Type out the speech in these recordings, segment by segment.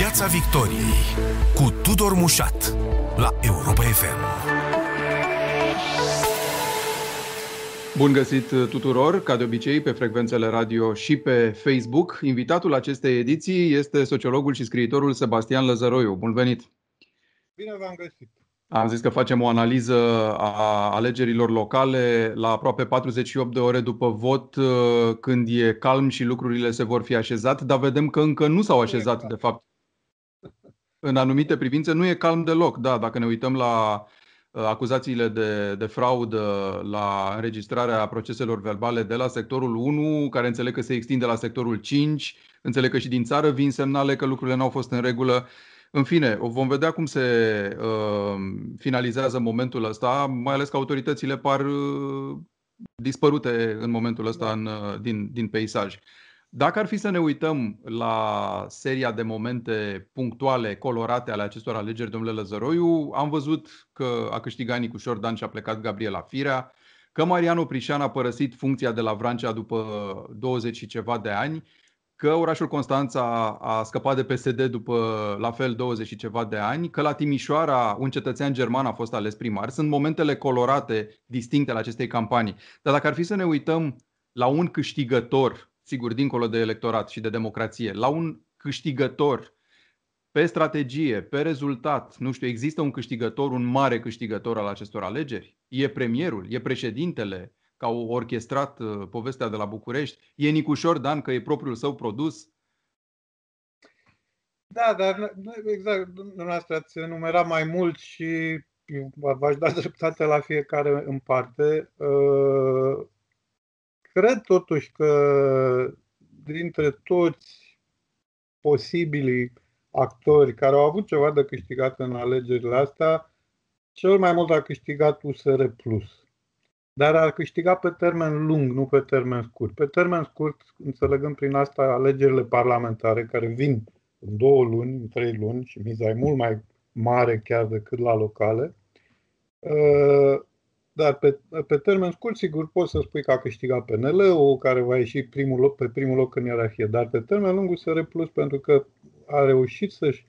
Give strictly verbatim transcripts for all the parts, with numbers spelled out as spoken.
Piața Victoriei cu Tudor Mușat la Europa F M. Bun găsit tuturor, ca de obicei, pe frecvențele radio și pe Facebook. Invitatul acestei ediții este sociologul și scriitorul Sebastian Lăzăroiu. Bun venit! Bine v-am găsit! Am zis că facem o analiză a alegerilor locale la aproape patruzeci și opt de ore după vot, când e calm și lucrurile se vor fi așezat, dar vedem că încă nu s-au așezat, de fapt. În anumite privințe nu e calm deloc, da, dacă ne uităm la acuzațiile de, de fraudă, la înregistrarea proceselor verbale de la sectorul unu, care înțeleg că se extinde la sectorul cinci, înțeleg că și din țară vin semnale că lucrurile n-au fost în regulă. În fine, vom vedea cum se uh, finalizează momentul ăsta, mai ales că autoritățile par uh, dispărute în momentul ăsta în, din, din peisaj. Dacă ar fi să ne uităm la seria de momente punctuale, colorate ale acestor alegeri, domnule Lăzăroiu, am văzut că a câștigat Nicușor Dan și a plecat Gabriela Firea, că Marian Oprișan a părăsit funcția de la Vrancea după douăzeci și ceva de ani, că orașul Constanța a scăpat de P S D după, la fel, douăzeci și ceva de ani, că la Timișoara un cetățean german a fost ales primar. Sunt momentele colorate, distincte ale acestei campanii. Dar dacă ar fi să ne uităm la un câștigător, sigur, dincolo de electorat și de democrație, la un câștigător pe strategie, pe rezultat, nu știu, există un câștigător, un mare câștigător al acestor alegeri? E premierul? E președintele? Că au orchestrat uh, povestea de la București? E Nicușor Dan, că e propriul său produs? Da, dar exact, dumneavoastră ați enumerat mai mult și eu v-aș da dreptate la fiecare în parte. Uh, Cred totuși că dintre toți posibilii actori care au avut ceva de câștigat în alegerile astea, cel mai mult a câștigat U S R Plus. Dar a câștigat pe termen lung, nu pe termen scurt. Pe termen scurt, înțelegând prin asta alegerile parlamentare, care vin în două luni, în trei luni, și miza e mult mai mare chiar decât la locale. Uh, Dar pe, pe termen scurt, sigur, poți să spui că a câștigat P N L-ul, care va ieși primul loc, pe primul loc în ierarhie. Dar pe termen lung U S R Plus, pentru că a reușit să-și,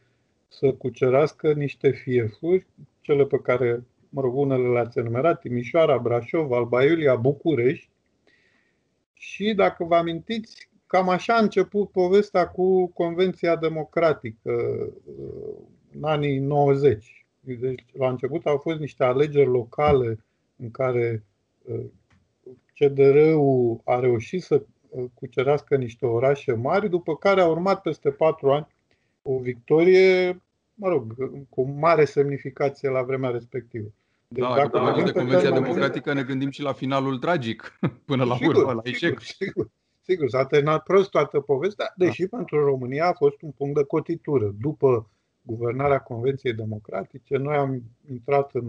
să cucerească niște fiefuri, cele pe care, mă rog, unele le-ați enumerat, Timișoara, Brașov, Alba Iulia, București. Și, dacă vă amintiți, cam așa a început povestea cu Convenția Democratică în anii nouăzeci. Deci, la început au fost niște alegeri locale în care C D R-ul a reușit să cucerească niște orașe mari, după care a urmat peste patru ani o victorie, mă rog, cu mare semnificație la vremea respectivă. Deci, da, dacă da, de Convenția Democratică ne gândim și la finalul tragic, până la sigur, urmă, la eșec. Sigur, sigur, sigur, s-a terminat prost toată povestea, deși da. Pentru România a fost un punct de cotitură. După guvernarea Convenției Democratice, noi am intrat în...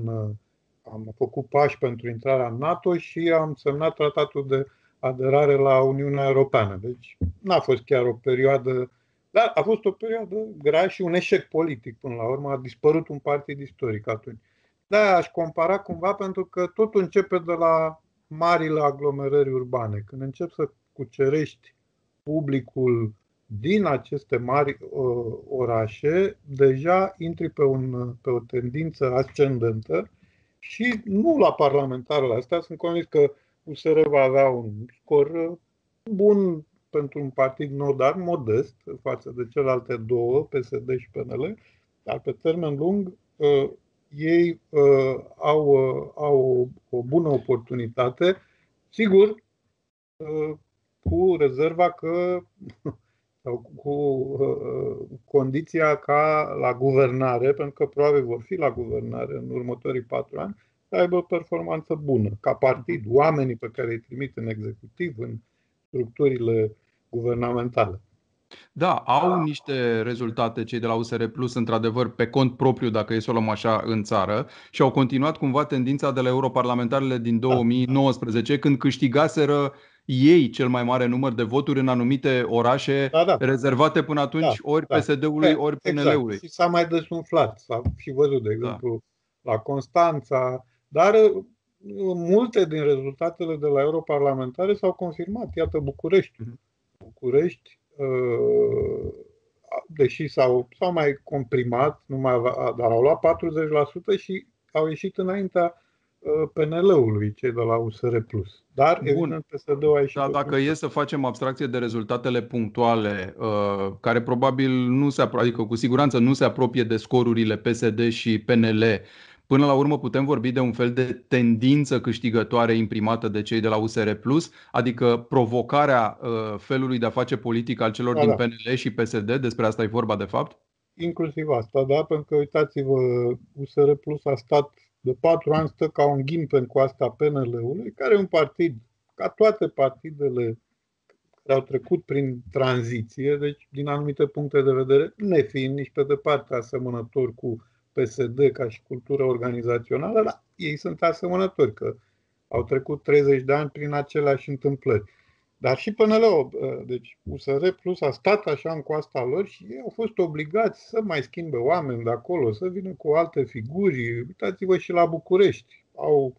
Am făcut pași pentru intrarea în NATO și am semnat tratatul de aderare la Uniunea Europeană. Deci n-a fost chiar o perioadă, dar a fost o perioadă grea și un eșec politic până la urmă. A dispărut un partid istoric atunci. De-aia aș compara cumva, pentru că totul începe de la marile aglomerări urbane. Când începi să cucerești publicul din aceste mari uh, orașe, deja intri pe, un, pe o tendință ascendentă. Și nu la parlamentarele astea, sunt convins că U S R va avea un scor bun pentru un partid nou, dar modest față de celelalte două, P S D și P N L, dar pe termen lung uh, ei uh, au, uh, au o, o bună oportunitate, sigur, uh, cu rezerva că, sau cu uh, condiția ca la guvernare, pentru că probabil vor fi la guvernare în următorii patru ani, să aibă performanță bună ca partid, oamenii pe care îi trimit în executiv, în structurile guvernamentale. Da, au niște rezultate cei de la U S R Plus, într-adevăr, pe cont propriu, dacă e să o luăm așa, în țară, și au continuat cumva tendința de la europarlamentarele din două mii nouăsprezece, când câștigaseră ei cel mai mare număr de voturi în anumite orașe da, da. rezervate până atunci da, ori da. P S D-ului, ori P N L-ului. Exact. Și s-a mai desumflat, s-a și văzut, de exemplu, da. la Constanța, dar multe din rezultatele de la europarlamentare s-au confirmat. Iată București. București deși s-au, s-au mai comprimat, nu mai avea, dar au luat patruzeci la sută și au ieșit înaintea P N L-ului, cei de la U S R Plus. Dar, evident, P S D-ul a ieșit. Da, dacă e să facem abstracție de rezultatele punctuale, uh, care probabil nu se apro- adică cu siguranță nu se apropie de scorurile P S D și P N L, până la urmă putem vorbi de un fel de tendință câștigătoare imprimată de cei de la U S R Plus, adică provocarea uh, felului de a face politică al celor da, din da. P N L și P S D, despre asta e vorba de fapt? Inclusiv asta, da, pentru că uitați-vă, U S R Plus a stat de patru ani, stă ca un ghimpen cu asta P N L-ului, care e un partid, ca toate partidele care au trecut prin tranziție, deci din anumite puncte de vedere, nefiind nici pe departe asemănători cu P S D ca și cultură organizațională, dar ei sunt asemănători, că au trecut treizeci de ani prin aceleași întâmplări. Dar și P N L-ul, deci U S R Plus a stat așa în coasta lor și ei au fost obligați să mai schimbe oameni de acolo, să vină cu alte figuri. Uitați-vă și la București. Au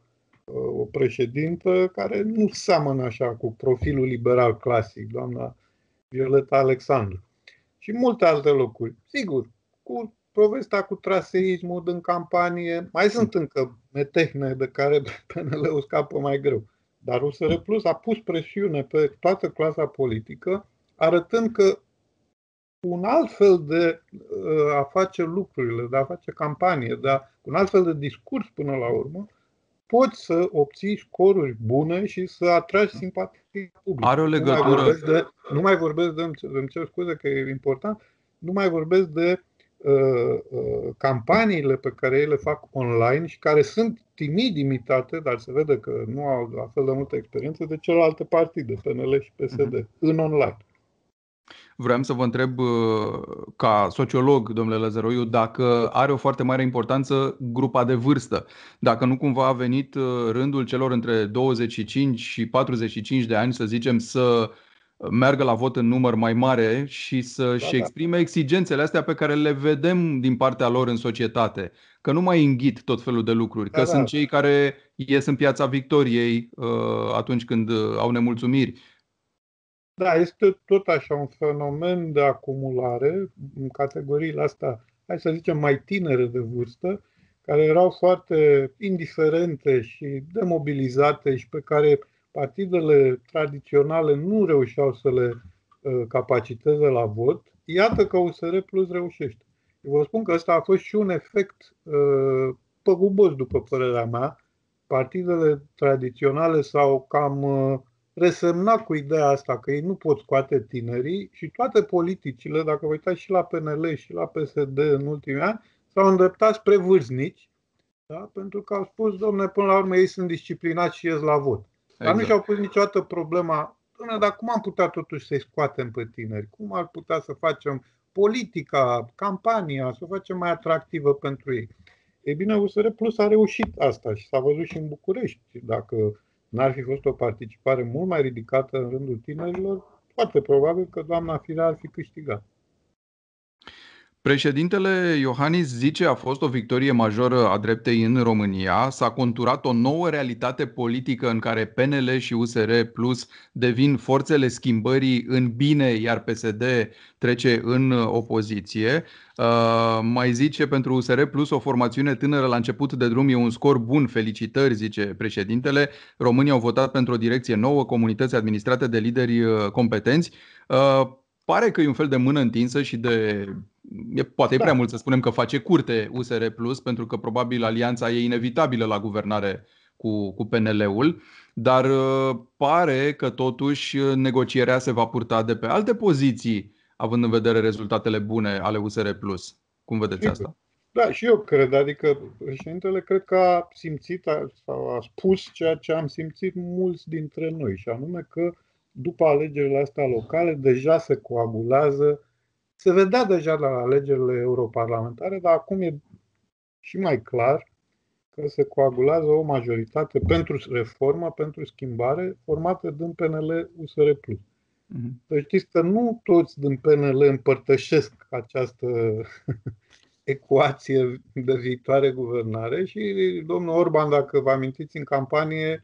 o președintă care nu seamănă așa cu profilul liberal clasic, doamna Violeta Alexandru. Și multe alte locuri. Sigur, cu povestea cu traseismul din campanie, mai sunt încă metehne de care P N L-ul scapă mai greu. Dar U S R Plus a pus presiune pe toată clasa politică, arătând că un alt fel de a face lucrurile, de a face campanie, de a, un alt fel de discurs până la urmă, poți să obții scoruri bune și să atragi simpatia publică. Are o legătură. Nu mai vorbesc de, nu mai vorbesc de îmi cer scuze că e important, nu mai vorbesc de campaniile pe care ele fac online și care sunt timid imitate, dar se vede că nu au la fel de multă experiență de celelalte partide, P N L și P S D, uh-huh. în online. Vreau să vă întreb ca sociolog, domnule Lăzăroiu, dacă are o foarte mare importanță grupa de vârstă. Dacă nu cumva a venit rândul celor între douăzeci și cinci și patruzeci și cinci de ani, să zicem, să meargă la vot în număr mai mare și să-și da, da. exprime exigențele astea pe care le vedem din partea lor în societate. Că nu mai înghit tot felul de lucruri, da, că da. sunt cei care ies în Piața Victoriei uh, atunci când au nemulțumiri. Da, este tot așa un fenomen de acumulare în categoriile astea, hai să zicem, mai tinere de vârstă, care erau foarte indiferente și demobilizate și pe care partidele tradiționale nu reușeau să le uh, capaciteze la vot, iată că U S R Plus reușește. Eu vă spun că ăsta a fost și un efect uh, păgubos, după părerea mea. Partidele tradiționale s-au cam uh, resemnat cu ideea asta, că ei nu pot scoate tinerii și toate politicile, dacă vă uitați și la P N L și la P S D în ultimii ani, s-au îndreptat spre vârstnici, da? Pentru că au spus, domne, până la urmă ei sunt disciplinați și ies la vot. Dar exact. nu și-au pus niciodată problema, până, dar cum am putea totuși să-i scoatem pe tineri? Cum ar putea să facem politica, campania, să o facem mai atractivă pentru ei? Ei bine, U S R Plus a reușit asta și s-a văzut și în București. Dacă n-ar fi fost o participare mult mai ridicată în rândul tinerilor, foarte probabil că doamna Firea ar fi câștigat. Președintele Iohannis zice a fost o victorie majoră a dreptei în România. S-a conturat o nouă realitate politică în care P N L și U S R Plus devin forțele schimbării în bine, iar P S D trece în opoziție. Uh, mai zice pentru U S R Plus o formațiune tânără la început de drum e un scor bun, felicitări, zice președintele. Românii au votat pentru o direcție nouă, comunități administrate de lideri competenți. Uh, Pare că e un fel de mână întinsă și de... Poate e prea mult să spunem că face curte U S R Plus, pentru că probabil alianța e inevitabilă la guvernare cu, cu P N L-ul, dar pare că totuși negocierea se va purta de pe alte poziții, având în vedere rezultatele bune ale U S R Plus. Cum vedeți asta? Da, și eu cred. Adică președintele cred că a simțit sau a spus ceea ce am simțit mulți dintre noi, și anume că după alegerile astea locale, deja se coagulează, se vedea deja la alegerile europarlamentare, dar acum e și mai clar că se coagulează o majoritate pentru reformă, pentru schimbare, formată din P N L U S R plus. Mm-hmm. Să știți că nu toți din P N L împărtășesc această ecuație de viitoare guvernare și domnul Orban, dacă vă amintiți, în campanie,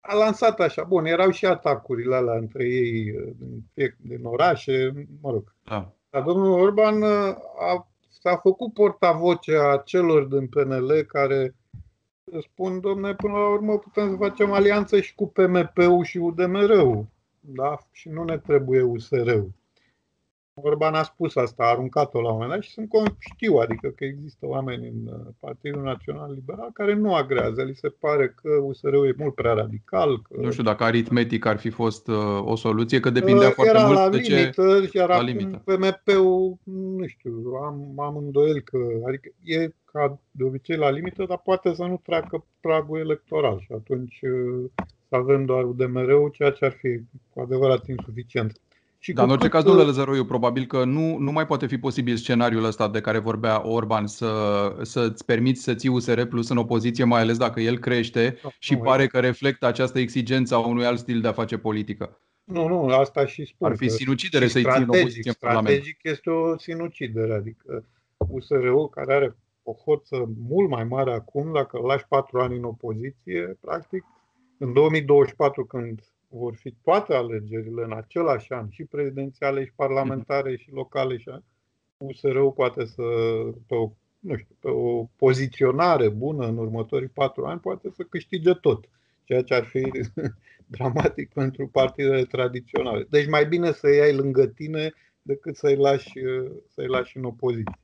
a lansat așa. Bun, erau și atacurile alea între ei din, din orașe, mă rog. Da. Dar domnul Orban a, s-a făcut portavoce a celor din P N L care spun, domne, până la urmă putem să facem alianță și cu P M P-ul și U D M R-ul. Da? Și nu ne trebuie U S R-ul. Orban a spus asta, a aruncat-o la un moment dat și sunt conștiu, adică că există oameni în Partidul Național Liberal care nu agrează. Li se pare că U S R-ul e mult prea radical. Că... Nu știu dacă aritmetic ar fi fost uh, o soluție, că depindea foarte mult la de limită, ce... Era la limită. P M P-ul, nu știu, am, am îndoiel că... Adică e ca de obicei la limită, dar poate să nu treacă pragul electoral și atunci uh, să avem doar U D M R-ul, ceea ce ar fi cu adevărat insuficient. Dar în orice caz, domnule Lăzăroiu, probabil că nu, nu mai poate fi posibil scenariul ăsta de care vorbea Orban, să, să-ți permiți să ții U S R Plus în opoziție, mai ales dacă el crește nu, și nu, pare că reflectă această exigență a unui alt stil de a face politică. Nu, nu, asta și spun. Ar fi sinucidere să-i ții în opoziție în Parlament. Strategic este o sinucidere, adică U S R-ul, care are o forță mult mai mare acum, dacă îl lași patru ani în opoziție, practic, în două mii douăzeci și patru, când vor fi toate alegerile în același an, și prezidențiale, și parlamentare, și locale, și U S R-ul poate să, pe o, nu știu, pe o poziționare bună în următorii patru ani, poate să câștige tot, ceea ce ar fi dramatic pentru partidele tradiționale. Deci mai bine să iei lângă tine decât să-i lași, să-i lași în opoziție.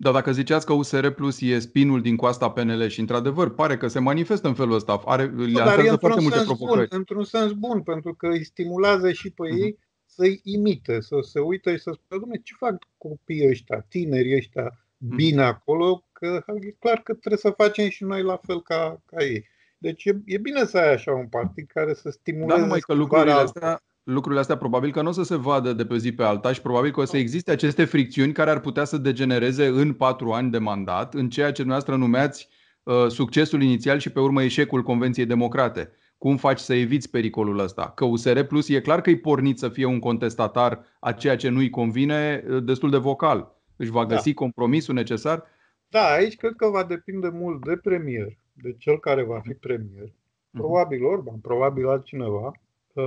Dar dacă ziceați că U S R Plus e spinul din coasta P N L și, într-adevăr, pare că se manifestă în felul ăsta, are, le antează foarte multe provocări. Într-un sens bun, pentru că îi stimulează și pe ei uh-huh. să-i imite, să se uite și să spună, dom'le, ce fac copiii ăștia, tinerii ăștia, uh-huh. bine acolo, că e clar că trebuie să facem și noi la fel ca, ca ei. Deci e, e bine să ai așa un partid care să stimuleze... Dar numai că lucrurile astea... Lucrurile astea probabil că nu o să se vadă de pe zi pe alta și probabil că o să existe aceste fricțiuni care ar putea să degenereze în patru ani de mandat, în ceea ce dumneavoastră numeați uh, succesul inițial și pe urmă eșecul Convenției Democrate. Cum faci să eviți pericolul ăsta? Că U S R Plus e clar că îi pornit să fie un contestatar a ceea ce nu-i convine destul de vocal. Își va găsi da. compromisul necesar? Da, aici cred că va depinde mult de premier, de cel care va fi premier. Probabil Orban, probabil altcineva. Uh,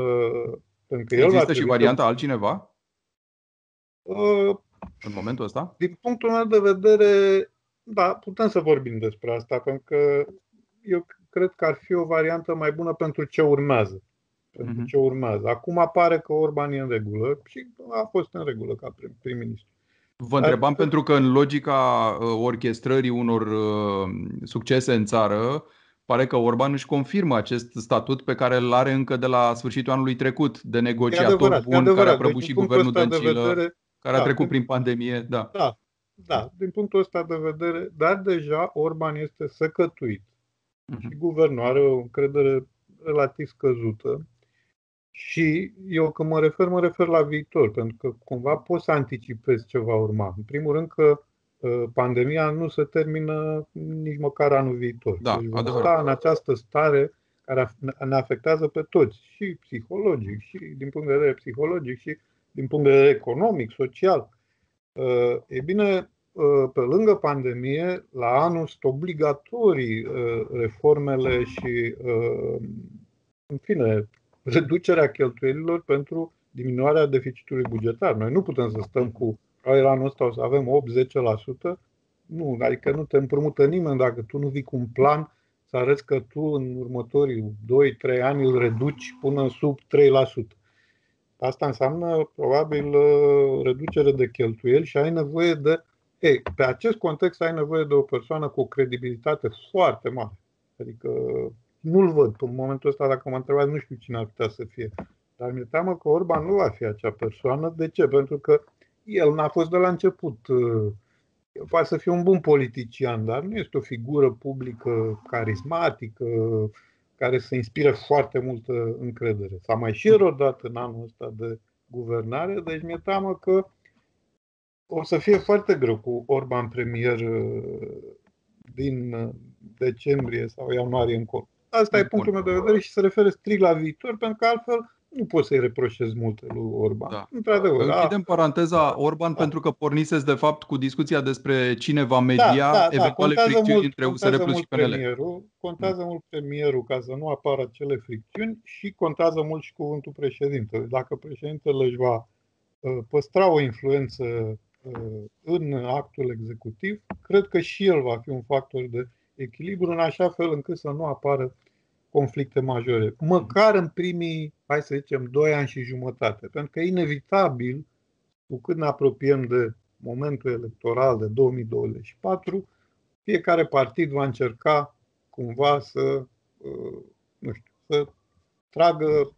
Pentru că există și varianta altcineva? Uh, în momentul ăsta? Din punctul meu de vedere, da, putem să vorbim despre asta, pentru că eu cred că ar fi o variantă mai bună pentru ce urmează. Pentru uh-huh. ce urmează. Acum apare că Orban e în regulă și a fost în regulă ca prim-ministru. Vă întrebam Dar, pentru că în logica orchestrării unor succese în țară, pare că Orban își confirmă acest statut pe care îl are încă de la sfârșitul anului trecut, de negociator adevărat, bun, adevărat, care a prăbușit deci, guvernul Dăncilă, vedere, care da, a trecut prin pandemie. Da. Da, da, din punctul ăsta de vedere, dar deja Orban este săcătuit uh-huh. și guvernul are o încredere relativ scăzută. Și eu când mă refer, mă refer la viitor, pentru că cumva pot să anticipez ce va urma. În primul rând că pandemia nu se termină nici măcar anul viitor. Da, deci vom sta în această stare care ne afectează pe toți, și psihologic, și din punct de vedere psihologic, și din punct de vedere economic, social. E bine, pe lângă pandemie, la anul sunt obligatorii reformele și, în fine, reducerea cheltuielilor pentru diminuarea deficitului bugetar. Noi nu putem să stăm cu la anul ăsta o să avem opt la zece la sută. Nu, adică nu te împrumută nimeni dacă tu nu vii cu un plan să arăți că tu în următorii doi trei ani îl reduci până sub trei la sută. Asta înseamnă probabil reducere de cheltuieli și ai nevoie de... Ei, pe acest context ai nevoie de o persoană cu o credibilitate foarte mare. Adică nu-l văd. În momentul ăsta, dacă mă întrebați, nu știu cine ar putea să fie. Dar mi-e teamă că Orban nu va fi acea persoană. De ce? Pentru că el n-a fost de la început. El poate să fie un bun politician, dar nu este o figură publică carismatică, care să inspire foarte multă încredere. S-a mai și erodat în anul ăsta de guvernare, deci mi-e teamă că o să fie foarte greu cu Orban premier din decembrie sau ianuarie încolo. Asta e punctul meu de vedere și se referă strict la viitor, pentru că altfel nu poți să-i reproșezi multe lui Orban. Da. Într-adevăr. Închidem da. paranteza Orban da. pentru că porniseți de fapt cu discuția despre cine va media da, da, eventuale da. fricțiuni mult, între U S R Plus și P N L. Premierul, contează mm. mult premierul ca să nu apară acele fricțiuni și contează mult și cuvântul președintelui. Dacă președintele își va păstra o influență în actul executiv, cred că și el va fi un factor de echilibru, în așa fel încât să nu apară conflicte majore, măcar în primii, hai să zicem, doi ani și jumătate. Pentru că e inevitabil, cu cât ne apropiem de momentul electoral de două mii douăzeci și patru, fiecare partid va încerca cumva să, nu știu, să tragă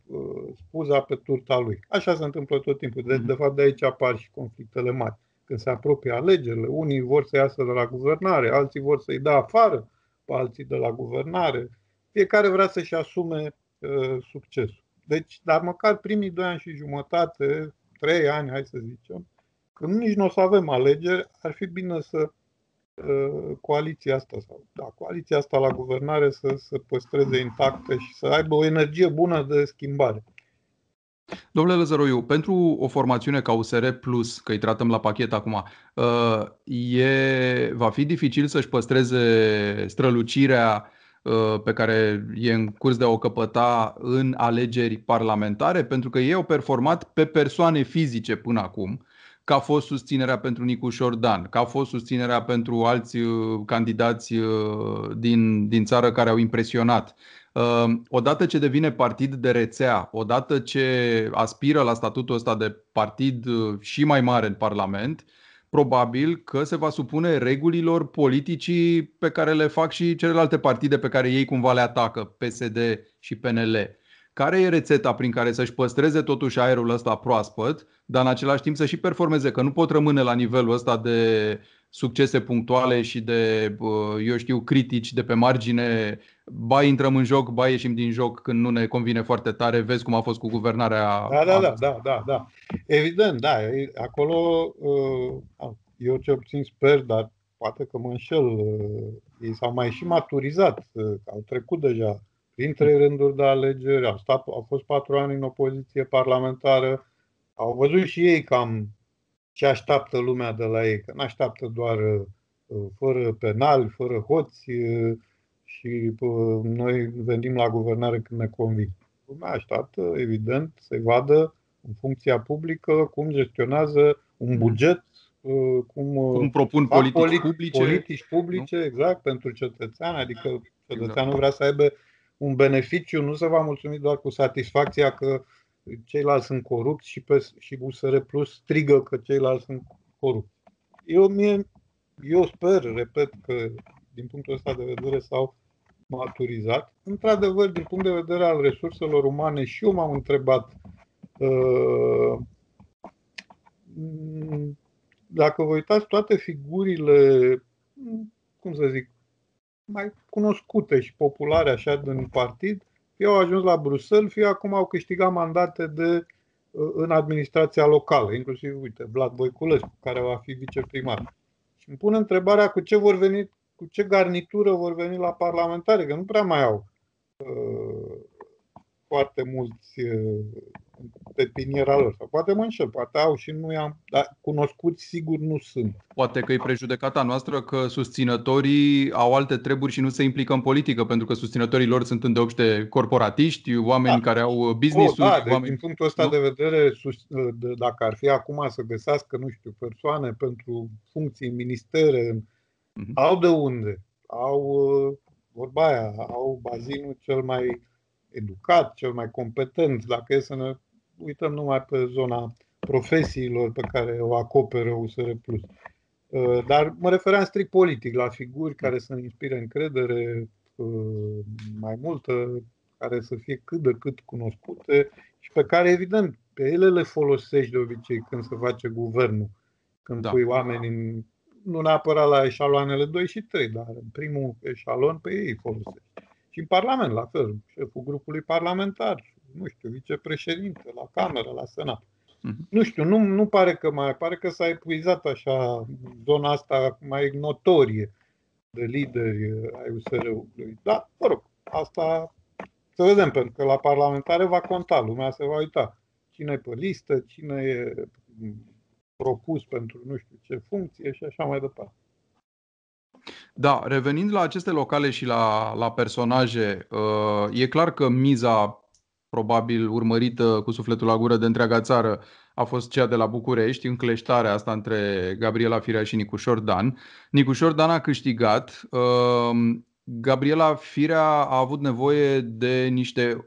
spuza pe turta lui. Așa se întâmplă tot timpul. Deci, de fapt, de aici apar și conflictele mari. Când se apropie alegerile, unii vor să iasă de la guvernare, alții vor să-i dea afară pe alții de la guvernare. Fiecare vrea să-și asume uh, succesul. Deci, dar măcar primii doi ani și jumătate, trei ani, hai să zicem, când nici nu o să avem alegeri, ar fi bine să uh, coaliția asta sau da, coaliția asta la guvernare să se păstreze intactă și să aibă o energie bună de schimbare. Domnule Lăzăroiu, pentru o formațiune ca U S R Plus, că îi tratăm la pachet acum, e, va fi dificil să-și păstreze strălucirea pe care e în curs de a o căpăta în alegeri parlamentare, pentru că ei au performat pe persoane fizice până acum, că a fost susținerea pentru Nicușor Dan, că a fost susținerea pentru alți candidați din, din țară care au impresionat. Odată ce devine partid de rețea, odată ce aspiră la statutul ăsta de partid și mai mare în Parlament, probabil că se va supune regulilor politicii pe care le fac și celelalte partide pe care ei cumva le atacă, P S D și P N L. Care e rețeta prin care să-și păstreze totuși aerul ăsta proaspăt, dar în același timp să și performeze, că nu pot rămâne la nivelul ăsta de succese punctuale și de, eu știu, critici de pe margine, ba intrăm în joc, ba ieșim din joc când nu ne convine foarte tare, vezi cum a fost cu guvernarea. Da, da, da, da, da, da. Evident, da, acolo eu cel puțin sper, dar poate că mă înșel, ei s-au mai și maturizat, au trecut deja prin trei rânduri de alegeri, au, stat, au fost patru ani în opoziție parlamentară, au văzut și ei cam ce așteaptă lumea de la ei, că nu așteaptă doar fără penali, fără hoți și noi venim la guvernare când ne convine. Lumea așteaptă, evident, să-i vadă în funcția publică cum gestionează un buget, cum, cum propun politici, politi- publice, politici publice, nu? Exact, pentru cetățean, adică cetățeanul vrea să aibă un beneficiu, nu se va mulțumi doar cu satisfacția că ceilalți sunt corupți și, pe, și U S R Plus strigă că ceilalți sunt corupți. Eu, mie, eu sper, repet, că din punctul ăsta de vedere s-au maturizat. Într-adevăr, din punct de vedere al resurselor umane, și eu m-am întrebat uh, dacă vă uitați toate figurile, cum să zic, mai cunoscute și populare așa din partid, fie au ajuns la Bruxelles, fie acum au câștigat mandate de, în administrația locală, inclusiv, uite, Vlad Voiculescu, care va fi viceprimar. Și îmi pun întrebarea cu ce vor veni, cu ce garnitură vor veni la parlamentare, că nu prea mai au uh, foarte mulți uh, pe piniera lor. Sau poate mă înșel, poate au și nu i-am, dar cunoscuți sigur nu sunt. Poate că e prejudecata noastră că susținătorii au alte treburi și nu se implică în politică, pentru că susținătorii lor sunt îndeopște corporatiști, oameni da. care au business-uri. O, da, oameni... Din punctul ăsta nu? de vedere, sus, de, dacă ar fi acum să găsească, nu știu, persoane pentru funcții în ministere, mm-hmm. au de unde, au vorba aia, au bazinul cel mai educat, cel mai competent, dacă e să ne uităm numai pe zona profesiilor pe care o acoperă U S R plus. Dar mă refeream strict politic, la figuri care să ne inspire încredere mai multă, care să fie cât de cât cunoscute și pe care, evident, pe ele le folosești de obicei când se face guvernul, când da. pui oameni în, nu neapărat la eșaloanele doi și trei, dar în primul eșalon pe ei îi folosești. Și în Parlament, la fel, șeful grupului parlamentar, nu știu, vicepreședinte, la Cameră, la Senat. Uh-huh. Nu știu, nu, nu pare că mai pare că s-a epuizat așa zona asta mai notorie de lideri ai U S R-ului. Dar, mă rog, asta să vedem, pentru că la parlamentare va conta, lumea se va uita. Cine e pe listă, cine e propus pentru nu știu ce funcție și așa mai departe. Da, revenind la aceste locale și la, la personaje, e clar că miza probabil urmărită cu sufletul la gură de întreaga țară, a fost cea de la București, încleștarea asta între Gabriela Firea și Nicușor Dan. Nicușor Dan a câștigat. Gabriela Firea a avut nevoie de niște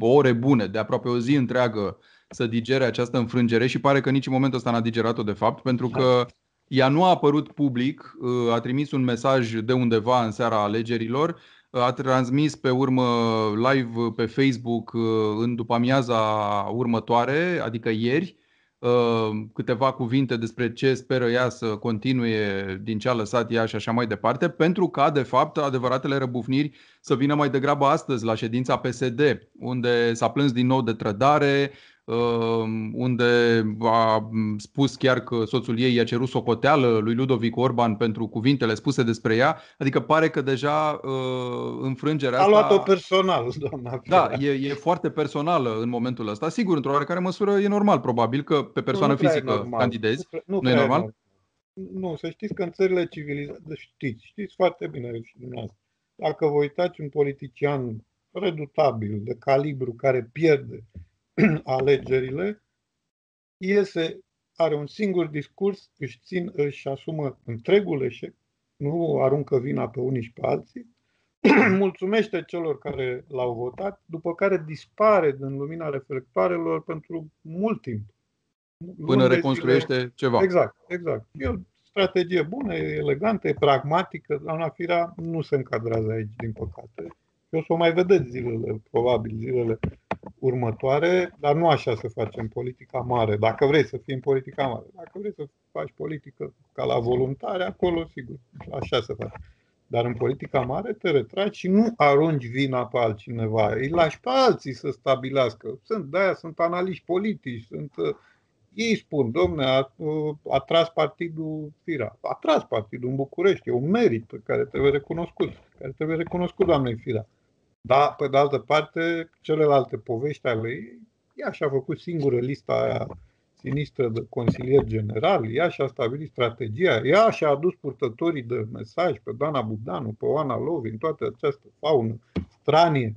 ore bune, de aproape o zi întreagă, să digere această înfrângere și pare că nici în momentul ăsta n-a digerat-o de fapt, pentru că ea nu a apărut public, a trimis un mesaj de undeva în seara alegerilor, a transmis pe urmă live pe Facebook în după-amiaza următoare, adică ieri, câteva cuvinte despre ce speră ea să continue din ce a lăsat ea și așa mai departe, pentru ca, de fapt, adevăratele răbufniri să vină mai degrabă astăzi la ședința P S D, unde s-a plâns din nou de trădare, unde a spus chiar că soțul ei i-a cerut socoteală lui Ludovic Orban pentru cuvintele spuse despre ea. Adică pare că deja înfrângerea asta... A luat-o personal, doamna. Da, e, e foarte personală în momentul ăsta. Sigur, într-o oarecare măsură e normal, probabil, că pe persoană nu, nu fizică candidezi. Nu, nu, nu e normal? normal? Nu, să știți că în țările civilizate, știți, știți foarte bine și dumneavoastră. Dacă vă uitați un politician redutabil, de calibru, care pierde alegerile, iese, are un singur discurs, își, țin, își asumă întregul eșec, nu aruncă vina pe unii și pe alții, mulțumește celor care l-au votat, după care dispare din lumina reflectoarelor pentru mult timp. Până reconstruiește ceva. Exact, exact. E o strategie bună, e elegantă, e pragmatică, doamna Firea nu se încadrează aici, din păcate. Eu să o mai vedeți zilele, probabil, zilele următoare, dar nu așa să facem politica mare. Dacă vrei să fii în politica mare, dacă vrei să faci politică ca la voluntare, acolo, sigur, așa să faci. Dar în politica mare te retragi și nu arunci vina pe altcineva. Îi lași pe alții să stabilească. Sunt, de-aia sunt analiști politici, sunt... Ei spun, domne, a, a tras partidul Firea, a tras partidul în București, e un merit pe care trebuie recunoscut, care trebuie recunoscut doamnei Firea. Dar, pe de altă parte, celelalte povești ale ei, ea și-a făcut singură lista aia sinistră de consilier general, ea și-a stabilit strategia, ea și-a adus purtătorii de mesaj pe Doana Bugdanu, pe Oana Lovi, în toată această faună stranie.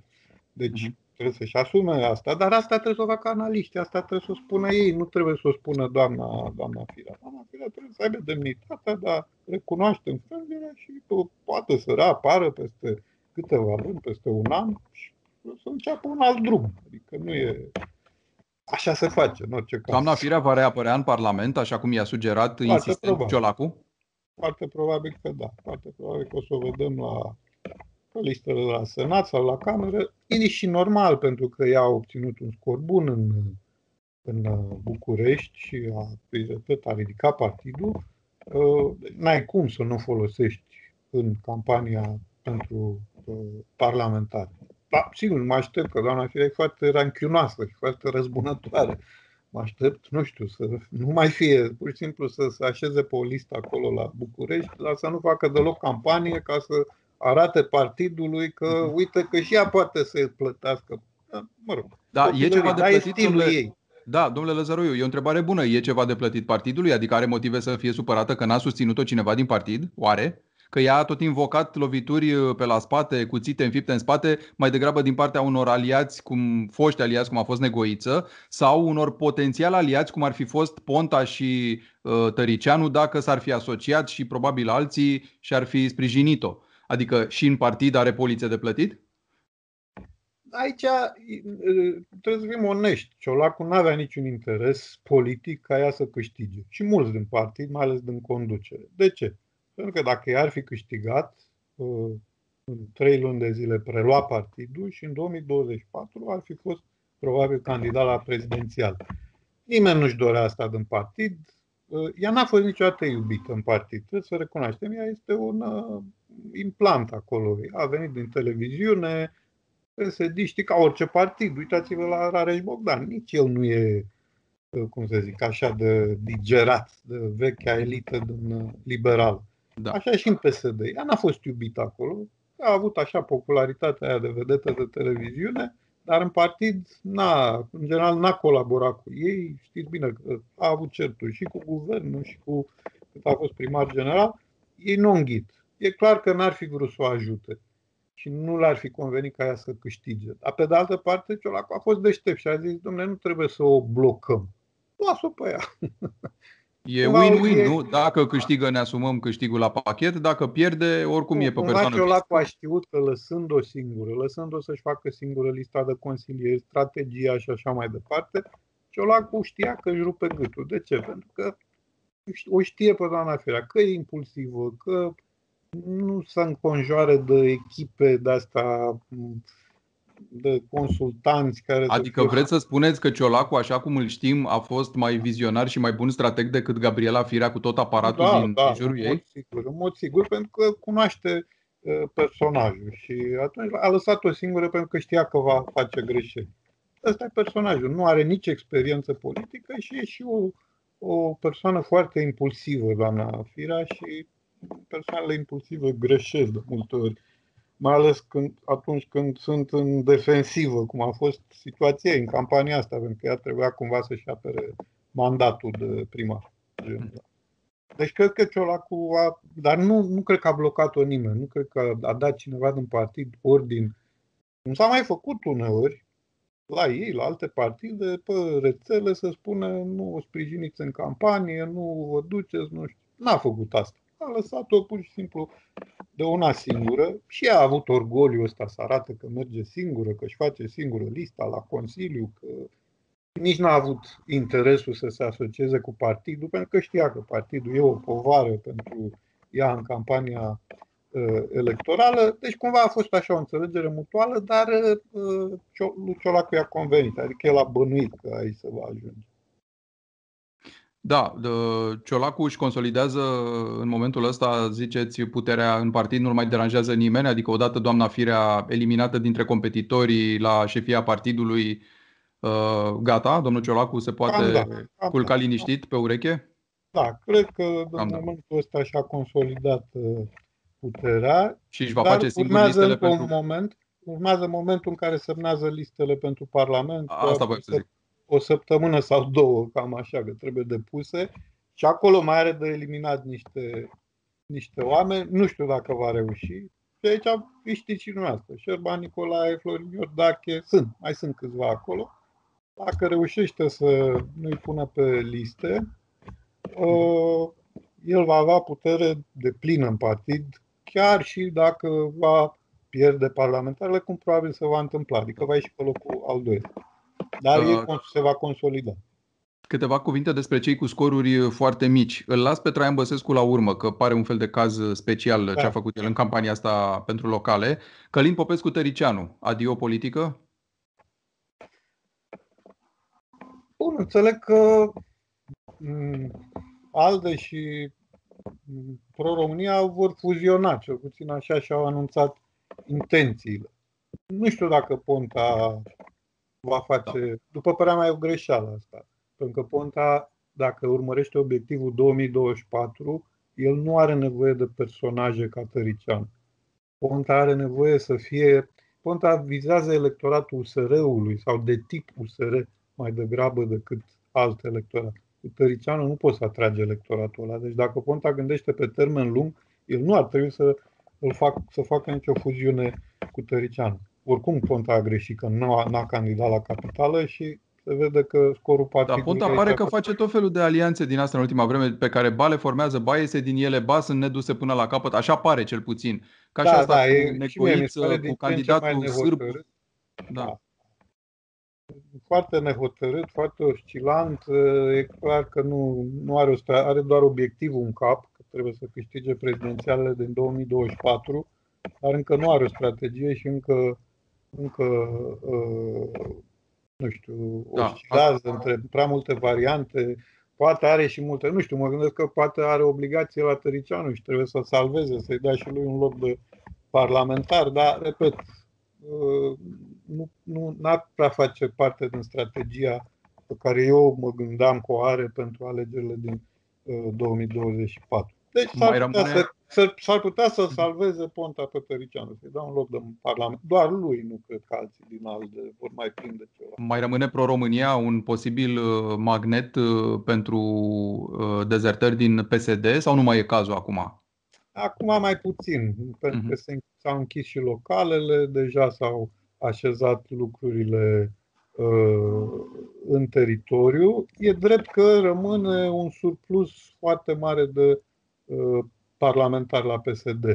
Deci, trebuie să-și asume asta, dar asta trebuie să o facă analiști, asta trebuie să o spună ei, nu trebuie să o spună doamna, doamna Firea. Doamna Firea trebuie să aibă demnitatea, dar recunoaște înfrângerea și poate să reapară peste câteva luni, peste un an și să înceapă un alt drum. Adică nu e... Așa se face în orice caz. Doamna Firea va reapărea în Parlament, așa cum i-a sugerat foarte insistent probabil. Ciolacu? Foarte probabil că da. Foarte probabil că o să o vedem la... pe listele la Senat sau la Cameră, e și normal, pentru că ea a obținut un scor bun în, în București și a, tot a ridicat partidul. N-ai cum să nu folosești în campania pentru parlamentari. Da, sigur, mă aștept că doamna Firea e foarte ranchiunoasă și foarte răzbunătoare. Mă aștept, nu știu, să nu mai fie, pur și simplu să se așeze pe o listă acolo la București, dar să nu facă deloc campanie ca să arată partidului că, uite, că și ea poate să plătească. Mă rog. Da, e ceva de plătit, domnule, ei. Da, domnule Lăzăroiu, e o întrebare bună. E ceva de plătit partidului? Adică are motive să fie supărată că n-a susținut-o cineva din partid? Oare? Că ea a tot invocat lovituri pe la spate, cuțite înfipte în spate, mai degrabă din partea unor aliați, cum foști aliați, cum a fost Negoiță, sau unor potențial aliați, cum ar fi fost Ponta și uh, Tăriceanu, dacă s-ar fi asociat și probabil alții și-ar fi sprijinit-o. Adică și în partid are polițe de plătit? Aici trebuie să fim onești. Ciolacu n-avea niciun interes politic ca ea să câștige. Și mulți din partid, mai ales din conducere. De ce? Pentru că dacă ea ar fi câștigat, în trei luni de zile prelua partidul și în două mii douăzeci și patru ar fi fost probabil candidat la prezidențial. Nimeni nu-și dorea asta din partid. Ea n-a fost niciodată iubită în partid. Trebuie să recunoaștem, ea este un implant acolo. A venit din televiziune, P S D-ști ca orice partid. Uitați-vă la Rareș Bogdan. Nici el nu e, cum să zic, așa de digerat de vechea elită din liberal. Da. Așa și în P S D. Ea n-a fost iubită acolo. A avut așa popularitatea aia de vedetă de televiziune, dar în partid, n-a, în general, n-a colaborat cu ei. Știți bine că a avut certuri și cu guvernul și cu cât a fost primar general. Ei nu înghit. E clar că n-ar fi vrut să o ajute. și nu l-ar fi convenit ca ea să câștige. Dar pe de altă parte, Ciolacu a fost deștept și a zis, dom'le, nu trebuie să o blocăm. Lasă-o pe ea. E win-win, nu? Dacă câștigă, ne asumăm câștigul la pachet, dacă pierde, oricum nu, e pe persoană. Ciolacu a știut că lăsând-o singură, lăsând-o să-și facă singură lista de consilieri, strategia și așa mai departe, Ciolacu știa că își rupe gâtul. De ce? Pentru că o știe pe doamna Firea, că e impulsivă, că nu se înconjoară de echipe de-asta, de consultanți care... Adică vreți să spuneți că Ciolacu, așa cum îl știm, a fost mai vizionar și mai bun strateg decât Gabriela Firea cu tot aparatul da, din da, jurul ei? În mod sigur, în mod sigur, pentru că cunoaște uh, personajul și atunci a lăsat-o singură pentru că știa că va face greșeli. Ăsta e personajul, nu are nici experiență politică și e și o, o persoană foarte impulsivă, doamna Firea, și persoanele impulsive greșesc de multe ori, mai ales când, atunci când sunt în defensivă, cum a fost situația în campania asta, pentru că ea trebuia cumva să-și apere mandatul de primar. Deci cred că Ciolacu a... Dar nu, nu cred că a blocat-o nimeni, nu cred că a dat cineva din partid ordin. Nu s-a mai făcut uneori la ei, la alte partide, pe rețele să spună nu o sprijiniți în campanie, nu o duceți, nu știu. N-a făcut asta. A lăsat-o pur și simplu de una singură și a avut orgoliul ăsta să arate că merge singură, că își face singură lista la Consiliu, că nici n-a avut interesul să se asocieze cu partidul, pentru că știa că partidul e o povară pentru ea în campania uh, electorală. Deci cumva a fost așa o înțelegere mutuală, dar uh, Ciolacu i-a convenit, adică el a bănuit că aici se va ajunge. Da, Ciolacu își consolidează în momentul ăsta, ziceți, puterea în partid, nu-l mai deranjează nimeni, adică odată doamna Firea eliminată dintre competitorii la șefia partidului, gata, domnul Ciolacu se poate am, da, culca am, liniștit da. Pe ureche? Da, cred că am, în momentul da. Ăsta și-a consolidat puterea și își va face singur listele pentru... Moment, urmează momentul în care semnează listele pentru Parlament. Asta voi să zic. O săptămână sau două, cam așa, că trebuie depuse și acolo mai are de eliminat niște, niște oameni. Nu știu dacă va reuși. Și aici îi știți și dumneavoastră. Șerban Nicolae, Florin Iordache, sunt, mai sunt câțiva acolo. Dacă reușește să nu-i pună pe liste, el va avea putere de plină în partid, chiar și dacă va pierde parlamentarele, cum probabil se va întâmpla. Adică va ieși pe locul al doilea. Dar uh, el se va consolida. Câteva cuvinte despre cei cu scoruri foarte mici. Îl las pe Traian Băsescu la urmă, că pare un fel de caz special da. Ce a făcut el în campania asta pentru locale. Călin Popescu, Tăriceanu, adio politică? Bun, înțeleg că ALDE și Pro-România vor fuziona, cel puțin așa și-au anunțat intențiile. Nu știu dacă Ponta... va face, da. După părerea mea, e o greșeală asta. Pentru că Ponta, dacă urmărește obiectivul două mii douăzeci și patru, el nu are nevoie de personaje ca Tăriceanu. Ponta are nevoie să fie... Ponta vizează electoratul U S R-ului sau de tip U S R mai degrabă decât alt electorat. Cu Tăriceanu nu poți să atrage electoratul ăla. Deci dacă Ponta gândește pe termen lung, el nu ar trebui să, îl fac, să facă nicio fuziune cu Tăriceanu. Oricum Ponta a greșit că nu n-a candidat la capitală și se vede că scorul partidului... Dar Ponta pare că face tot felul de alianțe din asta în ultima vreme, pe care ba le formează, ba iese din ele, ba sunt neduse până la capăt, așa pare cel puțin. Ca da, și asta da, cu e, Necuiță, cu candidatul Sârb. Da. Foarte nehotărât, foarte oscilant, e clar că nu, nu are, o, are doar obiectivul în cap, că trebuie să câștige prezidențialele din două mii douăzeci și patru, dar încă nu are o strategie și încă... încă uh, nu știu, oscilează da. Între prea multe variante, poate are și multe, nu știu, mă gândesc că poate are obligație la Tăriceanu și trebuie să salveze, să-i dea și lui un loc de parlamentar, dar, repet, uh, nu n-ar prea face parte din strategia pe care eu mă gândeam că o are pentru alegerile din uh, două mii douăzeci și patru. Deci s-ar putea, să, să, s-ar putea să salveze Ponta pe Tăriceanu, să-i dea un loc de parlament. Doar lui, nu cred că alții din ALDE vor mai prinde ceva. Mai rămâne Pro-România un posibil magnet pentru dezertări din P S D sau nu mai e cazul acum? Acum mai puțin, pentru că uh-huh. se S-au închis și localele, deja s-au așezat lucrurile uh, în teritoriu. E drept că rămâne un surplus foarte mare de uh, parlamentari la P S D.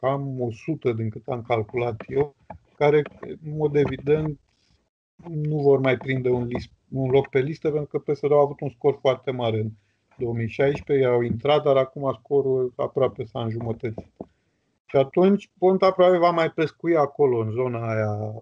Cam o sută din cât am calculat eu, care, în mod evident, nu vor mai prinde un, list, un loc pe listă, pentru că P S D-ul a avut un scor foarte mare în două mii șaisprezece, au intrat, dar acum scorul aproape s-a înjumătățit. Și atunci Ponta probabil va mai pescui acolo, în zona aia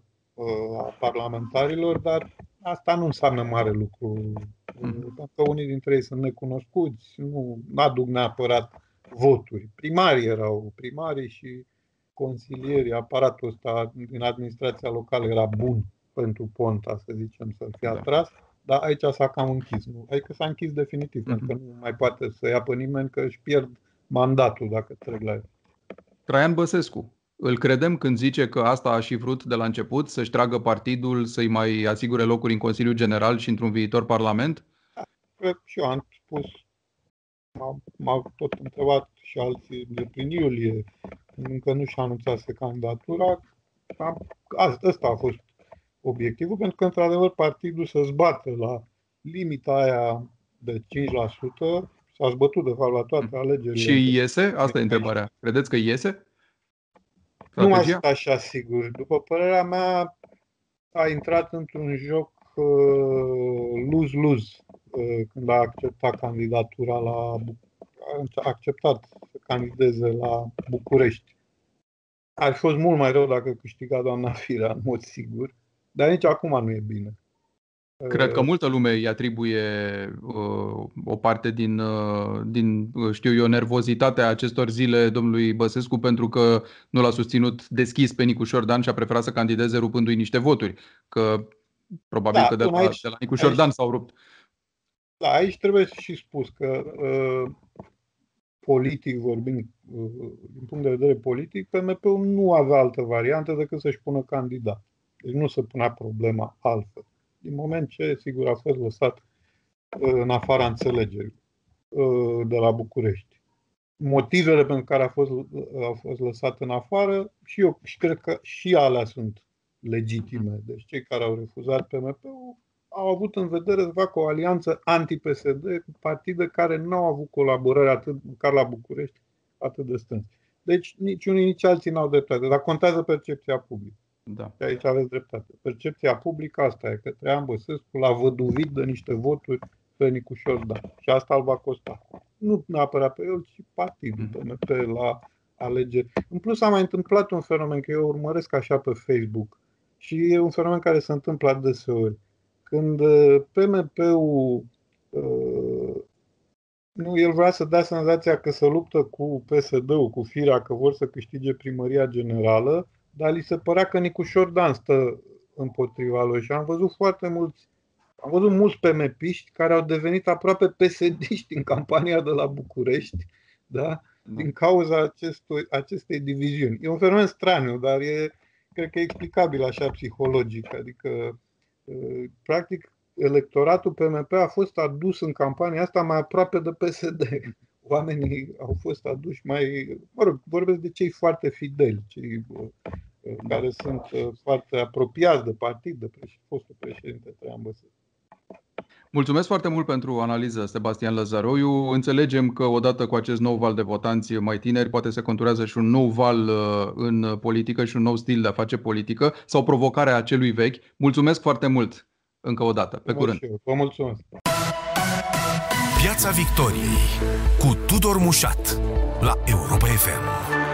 a parlamentarilor, dar asta nu înseamnă mare lucru. Pentru că unii dintre ei sunt necunoscuți, nu aduc neapărat voturi. Primarii erau primarii și consilieri, aparatul ăsta din administrația locală era bun pentru Ponta, să zicem, să fie atras, dar aici s-a cam închis. Adică s-a închis definitiv, uh-huh. pentru că nu mai poate să ia pe nimeni, că își pierd mandatul dacă trec la el. Traian Băsescu, îl credem când zice că asta a și vrut de la început, să-și tragă partidul, să-i mai asigure locuri în Consiliul General și într-un viitor Parlament? Da, cred și eu am spus, m-au, m-au tot întrebat și alții de prin iulie, încă nu și-a anunțase candidatura. Asta a fost obiectivul, pentru că, într-adevăr, partidul să zbată la limita aia de cinci la sută, s-a zbătut, de fapt, la toate alegerile. Și iese? Asta e întrebarea. Credeți că iese? Nu mai sunt așa sigur. După părerea mea, a intrat într-un joc uh, lose-lose uh, când a acceptat candidatura la a acceptat să candideze la București. Ar fi fost mult mai rău dacă câștiga doamna Firea, în mod sigur. Dar nici acum nu e bine. Cred că multă lume îi atribuie uh, o parte din, uh, din, știu eu, nervozitatea acestor zile domnului Băsescu, pentru că nu l-a susținut deschis pe Nicușor Dan și a preferat să candideze rupându-i niște voturi. Că probabil da, că de la, aici, de la Nicușor Dan s-au rupt. Da, aici trebuie și spus că uh, politic vorbind, uh, din punct de vedere politic, P M P-ul nu avea altă variantă decât să-și pună candidat. Deci nu se punea problema altfel. Din moment ce, sigur, a fost lăsat în afara înțelegerii de la București. Motivele pentru care a fost, a fost lăsat în afară, și eu și cred că și alea sunt legitime. Deci cei care au refuzat P M P-ul au avut în vedere să facă o alianță anti-P S D cu partide care nu au avut colaborări atât, măcar la București, atât de strâns. Deci nici unii, nici alții n-au dreptate, dar contează percepția publică. Da. Și aici aveți dreptate. Percepția publică asta e, că Traian Băsescu l-a văduvit de niște voturi pe Nicușor Dan. Și asta îl va costa. Nu neapărat pe el, ci partidul P M P la alegeri. În plus a mai întâmplat un fenomen, că eu urmăresc așa pe Facebook, și e un fenomen care se întâmplă adeseori. Când P M P-ul, nu, el vrea să dea senzația că se luptă cu P S D-ul, cu Firea, că vor să câștige primăria generală, dar li se părea că Nicușor Dan stă împotriva lui și am văzut foarte mulți, am văzut mulți P M P-iști care au devenit aproape P S D-iști în campania de la București, da? Din cauza acestui, acestei diviziuni. E un fenomen straniu, dar e, cred că e explicabil așa psihologic, adică practic electoratul P M P a fost adus în campania asta mai aproape de P S D. Oamenii au fost aduși mai, mă rog, vorbesc de cei foarte fideli, cei care sunt foarte apropiați de partid, de fostul președinte Traian Băsescu. Mulțumesc foarte mult pentru analiză, Sebastian Lăzăroiu. Înțelegem că odată cu acest nou val de votanți mai tineri, poate se conturează și un nou val în politică și un nou stil de a face politică sau provocarea acelui vechi. Mulțumesc foarte mult încă o dată. Pe curând. Vă mulțumesc. Piața Victoriei cu Tudor Mușat la Europa F M.